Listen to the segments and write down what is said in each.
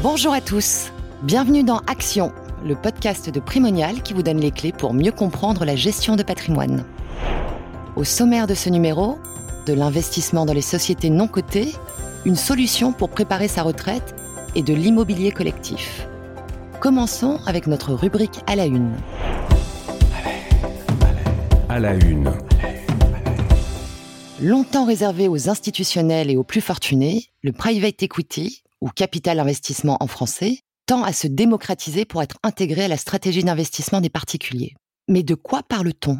Bonjour à tous, bienvenue dans Action, le podcast de Primonial qui vous donne les clés pour mieux comprendre la gestion de patrimoine. Au sommaire de ce numéro, de l'investissement dans les sociétés non cotées, une solution pour préparer sa retraite et de l'immobilier collectif. Commençons avec notre rubrique à la une. À la une. Longtemps réservé aux institutionnels et aux plus fortunés, le private equity, ou capital investissement en français, tend à se démocratiser pour être intégré à la stratégie d'investissement des particuliers. Mais de quoi parle-t-on ?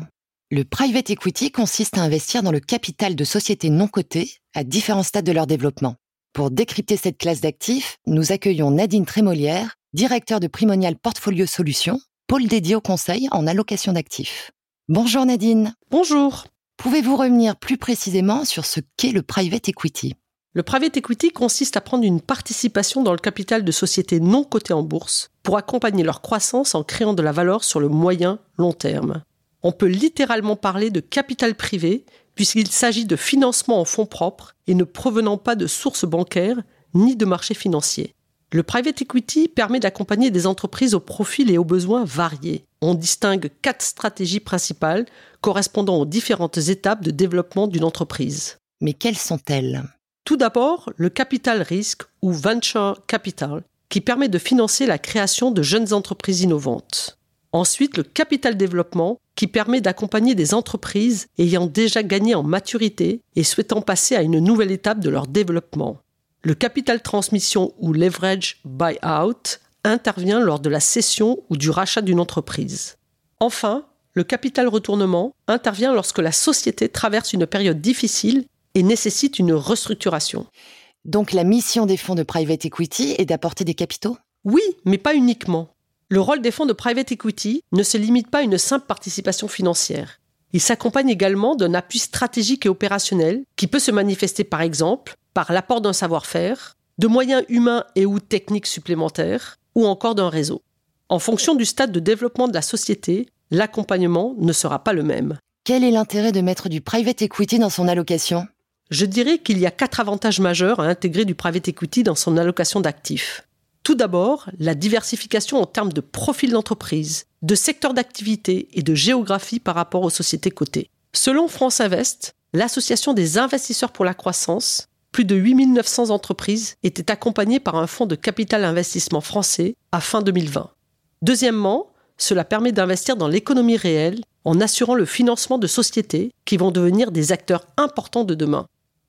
Le private equity consiste à investir dans le capital de sociétés non cotées à différents stades de leur développement. Pour décrypter cette classe d'actifs, nous accueillons Nadine Trémolière, directeur de Primonial Portfolio Solutions, pôle dédié au conseil en allocation d'actifs. Bonjour Nadine. Bonjour. Pouvez-vous revenir plus précisément sur ce qu'est le private equity ? Le private equity consiste à prendre une participation dans le capital de sociétés non cotées en bourse pour accompagner leur croissance en créant de la valeur sur le moyen-long terme. On peut littéralement parler de capital privé puisqu'il s'agit de financement en fonds propres et ne provenant pas de sources bancaires ni de marchés financiers. Le private equity permet d'accompagner des entreprises aux profils et aux besoins variés. On distingue 4 stratégies principales correspondant aux différentes étapes de développement d'une entreprise. Mais quelles sont-elles ? Tout d'abord, le capital risque ou venture capital qui permet de financer la création de jeunes entreprises innovantes. Ensuite, le capital développement qui permet d'accompagner des entreprises ayant déjà gagné en maturité et souhaitant passer à une nouvelle étape de leur développement. Le capital transmission ou leverage buyout intervient lors de la cession ou du rachat d'une entreprise. Enfin, le capital retournement intervient lorsque la société traverse une période difficile et nécessite une restructuration. Donc la mission des fonds de private equity est d'apporter des capitaux ? Oui, mais pas uniquement. Le rôle des fonds de private equity ne se limite pas à une simple participation financière. Il s'accompagne également d'un appui stratégique et opérationnel qui peut se manifester par exemple par l'apport d'un savoir-faire, de moyens humains et ou techniques supplémentaires, ou encore d'un réseau. En fonction du stade de développement de la société, l'accompagnement ne sera pas le même. Quel est l'intérêt de mettre du private equity dans son allocation ? Je dirais qu'il y a 4 avantages majeurs à intégrer du private equity dans son allocation d'actifs. Tout d'abord, la diversification en termes de profil d'entreprise, de secteur d'activité et de géographie par rapport aux sociétés cotées. Selon France Invest, l'association des investisseurs pour la croissance, plus de 8900 entreprises étaient accompagnées par un fonds de capital investissement français à fin 2020. Deuxièmement, cela permet d'investir dans l'économie réelle en assurant le financement de sociétés qui vont devenir des acteurs importants de demain.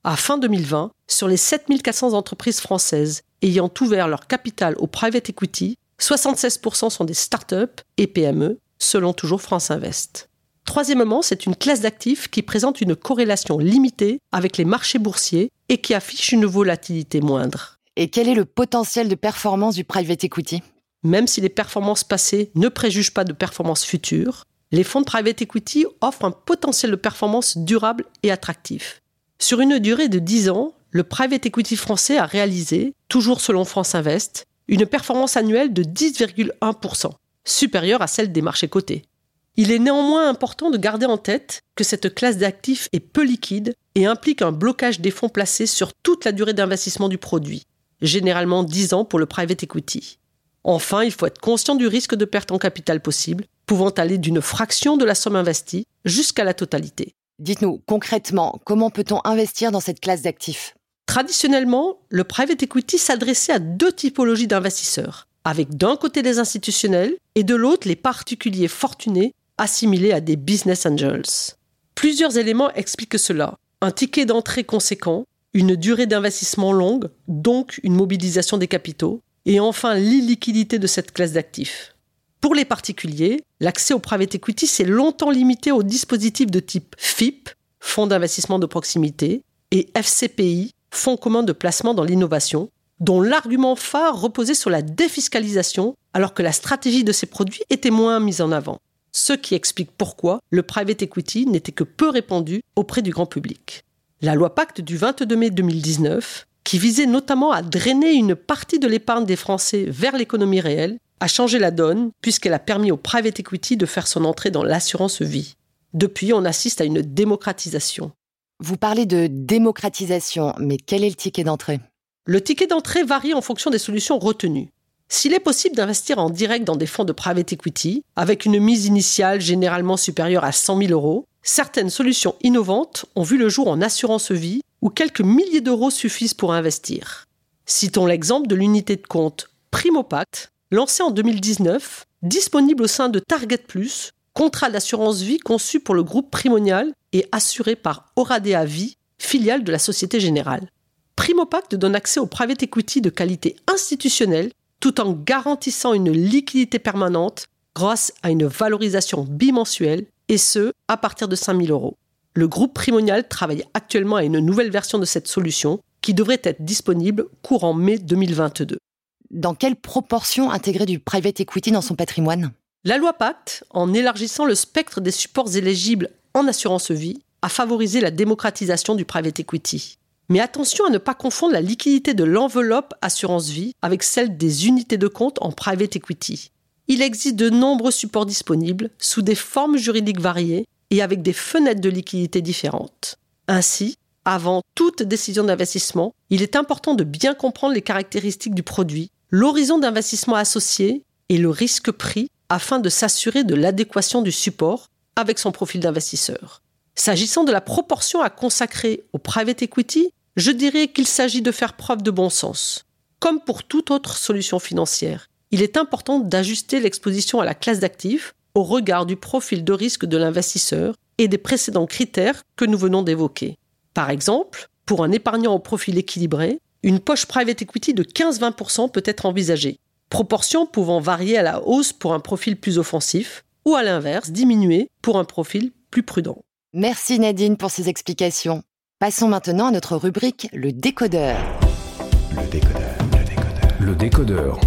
À fin 2020, sur les 7400 entreprises françaises ayant ouvert leur capital au private equity, 76% sont des startups et PME, selon toujours France Invest. Troisièmement, c'est une classe d'actifs qui présente une corrélation limitée avec les marchés boursiers et qui affiche une volatilité moindre. Et quel est le potentiel de performance du private equity ? Même si les performances passées ne préjugent pas de performances futures, les fonds de private equity offrent un potentiel de performance durable et attractif. Sur une durée de 10 ans, le private equity français a réalisé, toujours selon France Invest, une performance annuelle de 10,1%, supérieure à celle des marchés cotés. Il est néanmoins important de garder en tête que cette classe d'actifs est peu liquide et implique un blocage des fonds placés sur toute la durée d'investissement du produit, généralement 10 ans pour le private equity. Enfin, il faut être conscient du risque de perte en capital possible, pouvant aller d'une fraction de la somme investie jusqu'à la totalité. Dites-nous concrètement, comment peut-on investir dans cette classe d'actifs ? Traditionnellement, le private equity s'adressait à 2 typologies d'investisseurs, avec d'un côté les institutionnels et de l'autre les particuliers fortunés assimilés à des business angels. Plusieurs éléments expliquent cela. Un ticket d'entrée conséquent, une durée d'investissement longue, donc une mobilisation des capitaux, et enfin l'illiquidité de cette classe d'actifs. Pour les particuliers, l'accès au private equity s'est longtemps limité aux dispositifs de type FIP, Fonds d'investissement de proximité, et FCPI, Fonds commun de placement dans l'innovation, dont l'argument phare reposait sur la défiscalisation alors que la stratégie de ces produits était moins mise en avant. Ce qui explique pourquoi le private equity n'était que peu répandu auprès du grand public. La loi Pacte du 22 mai 2019, qui visait notamment à drainer une partie de l'épargne des Français vers l'économie réelle, a changé la donne puisqu'elle a permis au private equity de faire son entrée dans l'assurance vie. Depuis, on assiste à une démocratisation. Vous parlez de démocratisation, mais quel est le ticket d'entrée ? Le ticket d'entrée varie en fonction des solutions retenues. S'il est possible d'investir en direct dans des fonds de private equity, avec une mise initiale généralement supérieure à 100 000 €, certaines solutions innovantes ont vu le jour en assurance vie, où quelques milliers d'euros suffisent pour investir. Citons l'exemple de l'unité de compte Primopact, lancée en 2019, disponible au sein de Target Plus, contrat d'assurance vie conçu pour le groupe Primonial et assuré par Oradea Vie, filiale de la Société Générale. Primopact donne accès au private equity de qualité institutionnelle tout en garantissant une liquidité permanente grâce à une valorisation bimensuelle, et ce, à partir de 5 000 €. Le groupe Primonial travaille actuellement à une nouvelle version de cette solution qui devrait être disponible courant mai 2022. Dans quelle proportion intégrer du private equity dans son patrimoine ? La loi Pacte, en élargissant le spectre des supports éligibles en assurance vie, a favorisé la démocratisation du private equity. Mais attention à ne pas confondre la liquidité de l'enveloppe assurance vie avec celle des unités de compte en private equity. Il existe de nombreux supports disponibles sous des formes juridiques variées et avec des fenêtres de liquidité différentes. Ainsi, avant toute décision d'investissement, il est important de bien comprendre les caractéristiques du produit, l'horizon d'investissement associé et le risque pris afin de s'assurer de l'adéquation du support avec son profil d'investisseur. S'agissant de la proportion à consacrer au private equity, je dirais qu'il s'agit de faire preuve de bon sens. Comme pour toute autre solution financière, il est important d'ajuster l'exposition à la classe d'actifs au regard du profil de risque de l'investisseur et des précédents critères que nous venons d'évoquer. Par exemple, pour un épargnant au profil équilibré, une poche private equity de 15-20% peut être envisagée, proportion pouvant varier à la hausse pour un profil plus offensif ou à l'inverse diminuer pour un profil plus prudent. Merci Nadine pour ces explications. Passons maintenant à notre rubrique « Le décodeur ». Le décodeur.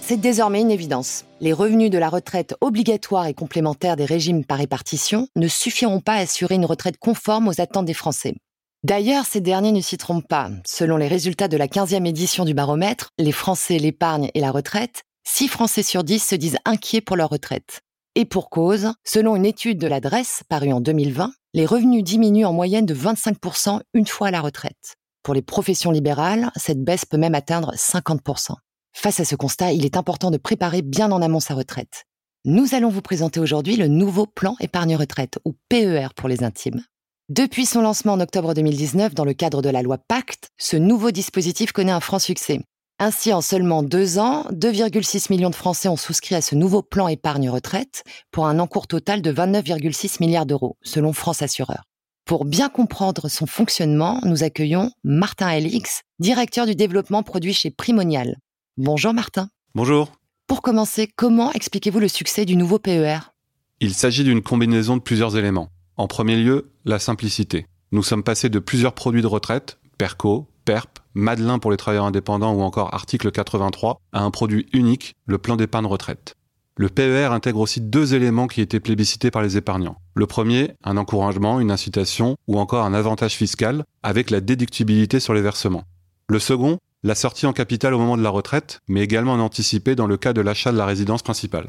C'est désormais une évidence. Les revenus de la retraite obligatoire et complémentaire des régimes par répartition ne suffiront pas à assurer une retraite conforme aux attentes des Français. D'ailleurs, ces derniers ne s'y trompent pas. Selon les résultats de la 15e édition du baromètre, les Français, l'épargne et la retraite, 6 Français sur 10 se disent inquiets pour leur retraite. Et pour cause, selon une étude de la DREES parue en 2020, les revenus diminuent en moyenne de 25% une fois à la retraite. Pour les professions libérales, cette baisse peut même atteindre 50%. Face à ce constat, il est important de préparer bien en amont sa retraite. Nous allons vous présenter aujourd'hui le nouveau plan épargne-retraite, ou PER pour les intimes. Depuis son lancement en octobre 2019 dans le cadre de la loi Pacte, ce nouveau dispositif connaît un franc succès. Ainsi, en seulement 2 ans, 2,6 millions de Français ont souscrit à ce nouveau plan épargne-retraite pour un encours total de 29,6 milliards d'euros, selon France Assureur. Pour bien comprendre son fonctionnement, nous accueillons Martin Alix, directeur du développement produit chez Primonial. Bonjour Martin. Bonjour. Pour commencer, comment expliquez-vous le succès du nouveau PER ? Il s'agit d'une combinaison de plusieurs éléments. En premier lieu, la simplicité. Nous sommes passés de plusieurs produits de retraite, Perco, Perp, Madelin pour les travailleurs indépendants ou encore article 83, à un produit unique, le plan d'épargne retraite. Le PER intègre aussi 2 éléments qui étaient plébiscités par les épargnants. Le premier, un encouragement, une incitation ou encore un avantage fiscal avec la déductibilité sur les versements. Le second, la sortie en capital au moment de la retraite, mais également en anticipé dans le cas de l'achat de la résidence principale.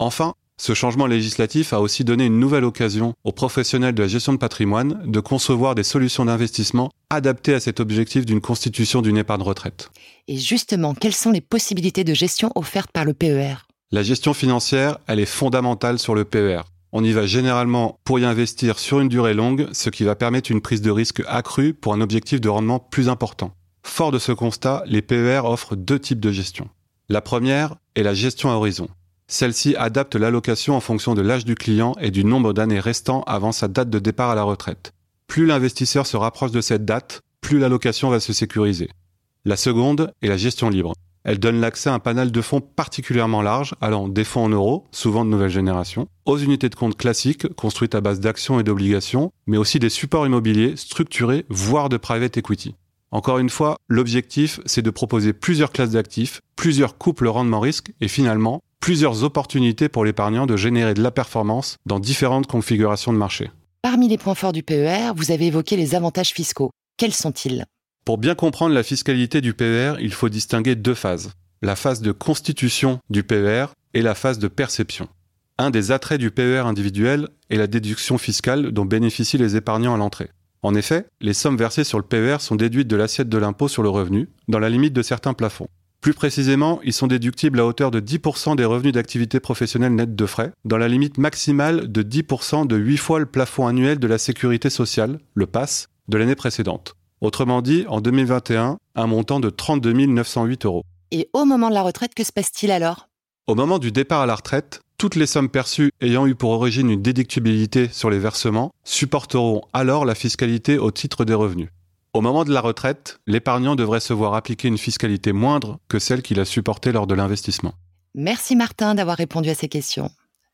Enfin, ce changement législatif a aussi donné une nouvelle occasion aux professionnels de la gestion de patrimoine de concevoir des solutions d'investissement adaptées à cet objectif d'une constitution d'une épargne retraite. Et justement, quelles sont les possibilités de gestion offertes par le PER ? La gestion financière, elle est fondamentale sur le PER. On y va généralement pour y investir sur une durée longue, ce qui va permettre une prise de risque accrue pour un objectif de rendement plus important. Fort de ce constat, les PER offrent 2 types de gestion. La première est la gestion à horizon. Celle-ci adapte l'allocation en fonction de l'âge du client et du nombre d'années restant avant sa date de départ à la retraite. Plus l'investisseur se rapproche de cette date, plus l'allocation va se sécuriser. La seconde est la gestion libre. Elle donne l'accès à un panel de fonds particulièrement large, allant des fonds en euros, souvent de nouvelle génération, aux unités de compte classiques, construites à base d'actions et d'obligations, mais aussi des supports immobiliers structurés, voire de private equity. Encore une fois, l'objectif, c'est de proposer plusieurs classes d'actifs, plusieurs couples rendement-risque et finalement, plusieurs opportunités pour l'épargnant de générer de la performance dans différentes configurations de marché. Parmi les points forts du PER, vous avez évoqué les avantages fiscaux. Quels sont-ils ? Pour bien comprendre la fiscalité du PER, il faut distinguer 2 phases. La phase de constitution du PER et la phase de perception. Un des attraits du PER individuel est la déduction fiscale dont bénéficient les épargnants à l'entrée. En effet, les sommes versées sur le PER sont déduites de l'assiette de l'impôt sur le revenu, dans la limite de certains plafonds. Plus précisément, ils sont déductibles à hauteur de 10% des revenus d'activité professionnelle nette de frais, dans la limite maximale de 10% de 8 fois le plafond annuel de la sécurité sociale, le PASS, de l'année précédente. Autrement dit, en 2021, un montant de 32 908 euros. Et au moment de la retraite, que se passe-t-il alors ? Au moment du départ à la retraite, toutes les sommes perçues ayant eu pour origine une déductibilité sur les versements supporteront alors la fiscalité au titre des revenus. Au moment de la retraite, l'épargnant devrait se voir appliquer une fiscalité moindre que celle qu'il a supportée lors de l'investissement. Merci Martin d'avoir répondu à ces questions.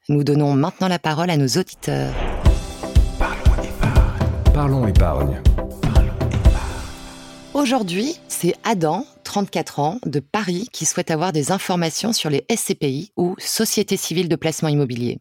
Nous donnons maintenant la parole à nos auditeurs. Parlons épargne. Parlons épargne. Aujourd'hui, c'est Adam, 34 ans, de Paris, qui souhaite avoir des informations sur les SCPI ou Sociétés Civiles de Placement Immobilier.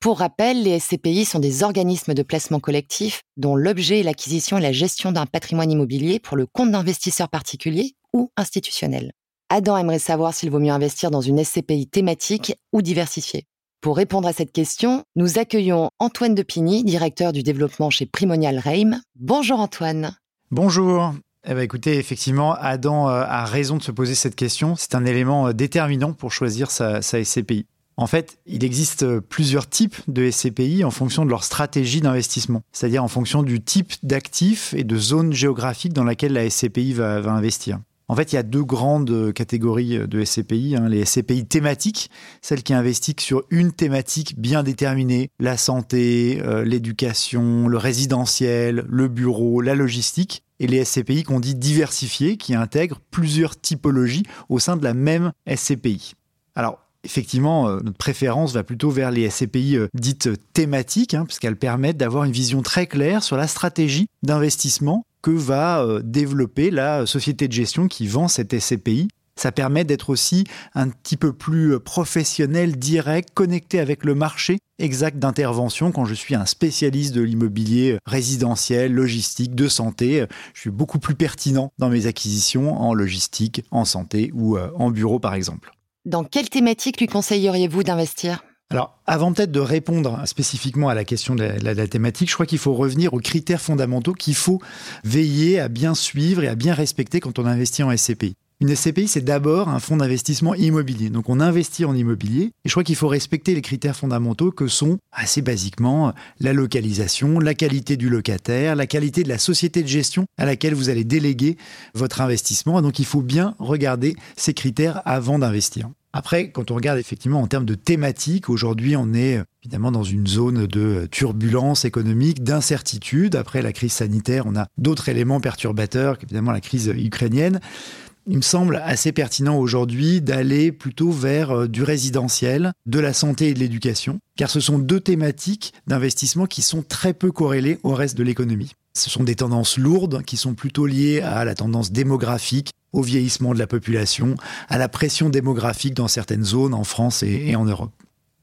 Pour rappel, les SCPI sont des organismes de placement collectif dont l'objet est l'acquisition et la gestion d'un patrimoine immobilier pour le compte d'investisseurs particuliers ou institutionnels. Adam aimerait savoir s'il vaut mieux investir dans une SCPI thématique ou diversifiée. Pour répondre à cette question, nous accueillons Antoine Depigny, directeur du développement chez Primonial REIM. Bonjour Antoine. Bonjour. Écoutez, effectivement, Adam a raison de se poser cette question. C'est un élément déterminant pour choisir sa SCPI. En fait, il existe plusieurs types de SCPI en fonction de leur stratégie d'investissement, c'est-à-dire en fonction du type d'actif et de zone géographique dans laquelle la SCPI va investir. En fait, il y a deux grandes catégories de SCPI, les SCPI thématiques, celles qui investissent sur une thématique bien déterminée, la santé, l'éducation, le résidentiel, le bureau, la logistique, et les SCPI qu'on dit diversifiées, qui intègrent plusieurs typologies au sein de la même SCPI. Alors, effectivement, notre préférence va plutôt vers les SCPI dites thématiques, puisqu'elles permettent d'avoir une vision très claire sur la stratégie d'investissement que va développer la société de gestion qui vend cette SCPI. Ça permet d'être aussi un petit peu plus professionnel, direct, connecté avec le marché exact d'intervention. Quand je suis un spécialiste de l'immobilier résidentiel, logistique, de santé, je suis beaucoup plus pertinent dans mes acquisitions en logistique, en santé ou en bureau par exemple. Dans quelle thématique lui conseilleriez-vous d'investir ? Alors, avant peut-être de répondre spécifiquement à la question de la thématique, je crois qu'il faut revenir aux critères fondamentaux qu'il faut veiller à bien suivre et à bien respecter quand on investit en SCPI. Une SCPI, c'est d'abord un fonds d'investissement immobilier. Donc, on investit en immobilier et je crois qu'il faut respecter les critères fondamentaux que sont, assez basiquement, la localisation, la qualité du locataire, la qualité de la société de gestion à laquelle vous allez déléguer votre investissement. Donc, il faut bien regarder ces critères avant d'investir. Après, quand on regarde effectivement en termes de thématiques, aujourd'hui, on est évidemment dans une zone de turbulence économique, d'incertitude. Après la crise sanitaire, on a d'autres éléments perturbateurs, évidemment la crise ukrainienne. Il me semble assez pertinent aujourd'hui d'aller plutôt vers du résidentiel, de la santé et de l'éducation, car ce sont deux thématiques d'investissement qui sont très peu corrélées au reste de l'économie. Ce sont des tendances lourdes qui sont plutôt liées à la tendance démographique, au vieillissement de la population, à la pression démographique dans certaines zones en France et en Europe.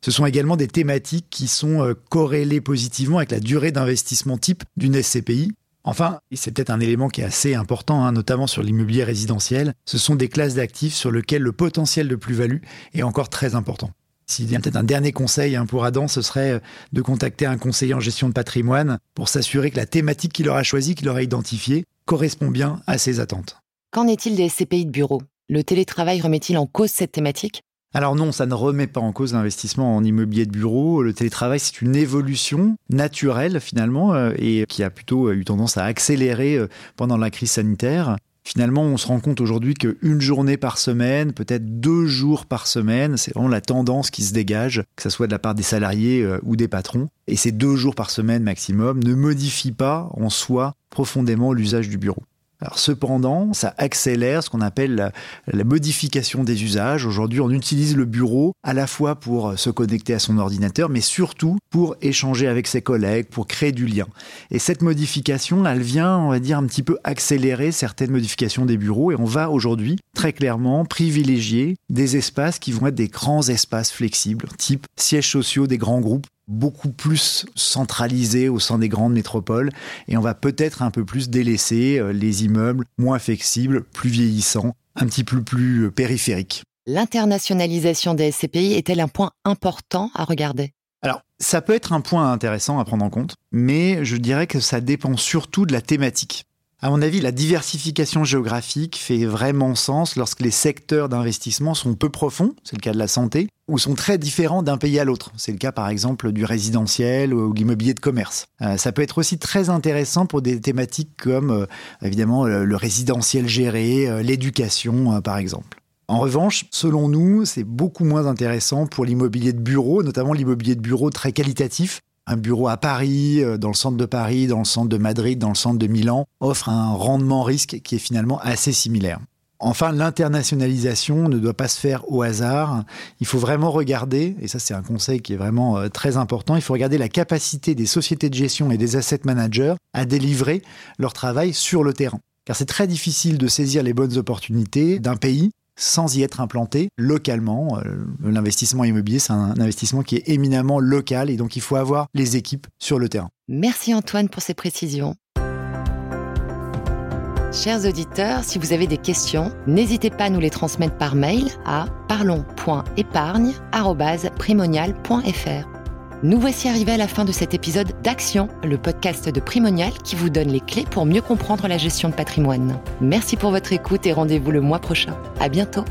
Ce sont également des thématiques qui sont corrélées positivement avec la durée d'investissement type d'une SCPI. Enfin, et c'est peut-être un élément qui est assez important, notamment sur l'immobilier résidentiel, ce sont des classes d'actifs sur lesquelles le potentiel de plus-value est encore très important. S'il y a peut-être un dernier conseil pour Adam, ce serait de contacter un conseiller en gestion de patrimoine pour s'assurer que la thématique qu'il aura choisie, qu'il aura identifiée, correspond bien à ses attentes. Qu'en est-il des SCPI de bureau ? Le télétravail remet-il en cause cette thématique ? Alors non, ça ne remet pas en cause l'investissement en immobilier de bureau. Le télétravail, c'est une évolution naturelle finalement et qui a plutôt eu tendance à accélérer pendant la crise sanitaire. Finalement, on se rend compte aujourd'hui qu'une journée par semaine, peut-être 2 jours par semaine, c'est vraiment la tendance qui se dégage, que ce soit de la part des salariés ou des patrons. Et ces 2 jours par semaine maximum ne modifient pas en soi profondément l'usage du bureau. Alors cependant, ça accélère ce qu'on appelle la modification des usages. Aujourd'hui, on utilise le bureau à la fois pour se connecter à son ordinateur, mais surtout pour échanger avec ses collègues, pour créer du lien. Et cette modification, elle vient, on va dire, un petit peu accélérer certaines modifications des bureaux. Et on va aujourd'hui, très clairement, privilégier des espaces qui vont être des grands espaces flexibles, type sièges sociaux des grands groupes, beaucoup plus centralisé au sein des grandes métropoles et on va peut-être un peu plus délaisser les immeubles moins flexibles, plus vieillissants, un petit peu plus périphériques. L'internationalisation des SCPI est-elle un point important à regarder ? Alors, ça peut être un point intéressant à prendre en compte, mais je dirais que ça dépend surtout de la thématique. À mon avis, la diversification géographique fait vraiment sens lorsque les secteurs d'investissement sont peu profonds, c'est le cas de la santé, ou sont très différents d'un pays à l'autre. C'est le cas par exemple du résidentiel ou de l'immobilier de commerce. Ça peut être aussi très intéressant pour des thématiques comme évidemment le résidentiel géré, l'éducation par exemple. En revanche, selon nous, c'est beaucoup moins intéressant pour l'immobilier de bureau, notamment l'immobilier de bureau très qualitatif. Un bureau à Paris, dans le centre de Paris, dans le centre de Madrid, dans le centre de Milan, offre un rendement risque qui est finalement assez similaire. Enfin, l'internationalisation ne doit pas se faire au hasard. Il faut vraiment regarder, et ça c'est un conseil qui est vraiment très important, il faut regarder la capacité des sociétés de gestion et des asset managers à délivrer leur travail sur le terrain. Car c'est très difficile de saisir les bonnes opportunités d'un pays sans y être implanté localement. L'investissement immobilier, c'est un investissement qui est éminemment local et donc il faut avoir les équipes sur le terrain. Merci Antoine pour ces précisions. Chers auditeurs, si vous avez des questions, n'hésitez pas à nous les transmettre par mail à parlons.épargne@primonial.fr. Nous voici arrivés à la fin de cet épisode d'Action, le podcast de Primonial qui vous donne les clés pour mieux comprendre la gestion de patrimoine. Merci pour votre écoute et rendez-vous le mois prochain. À bientôt.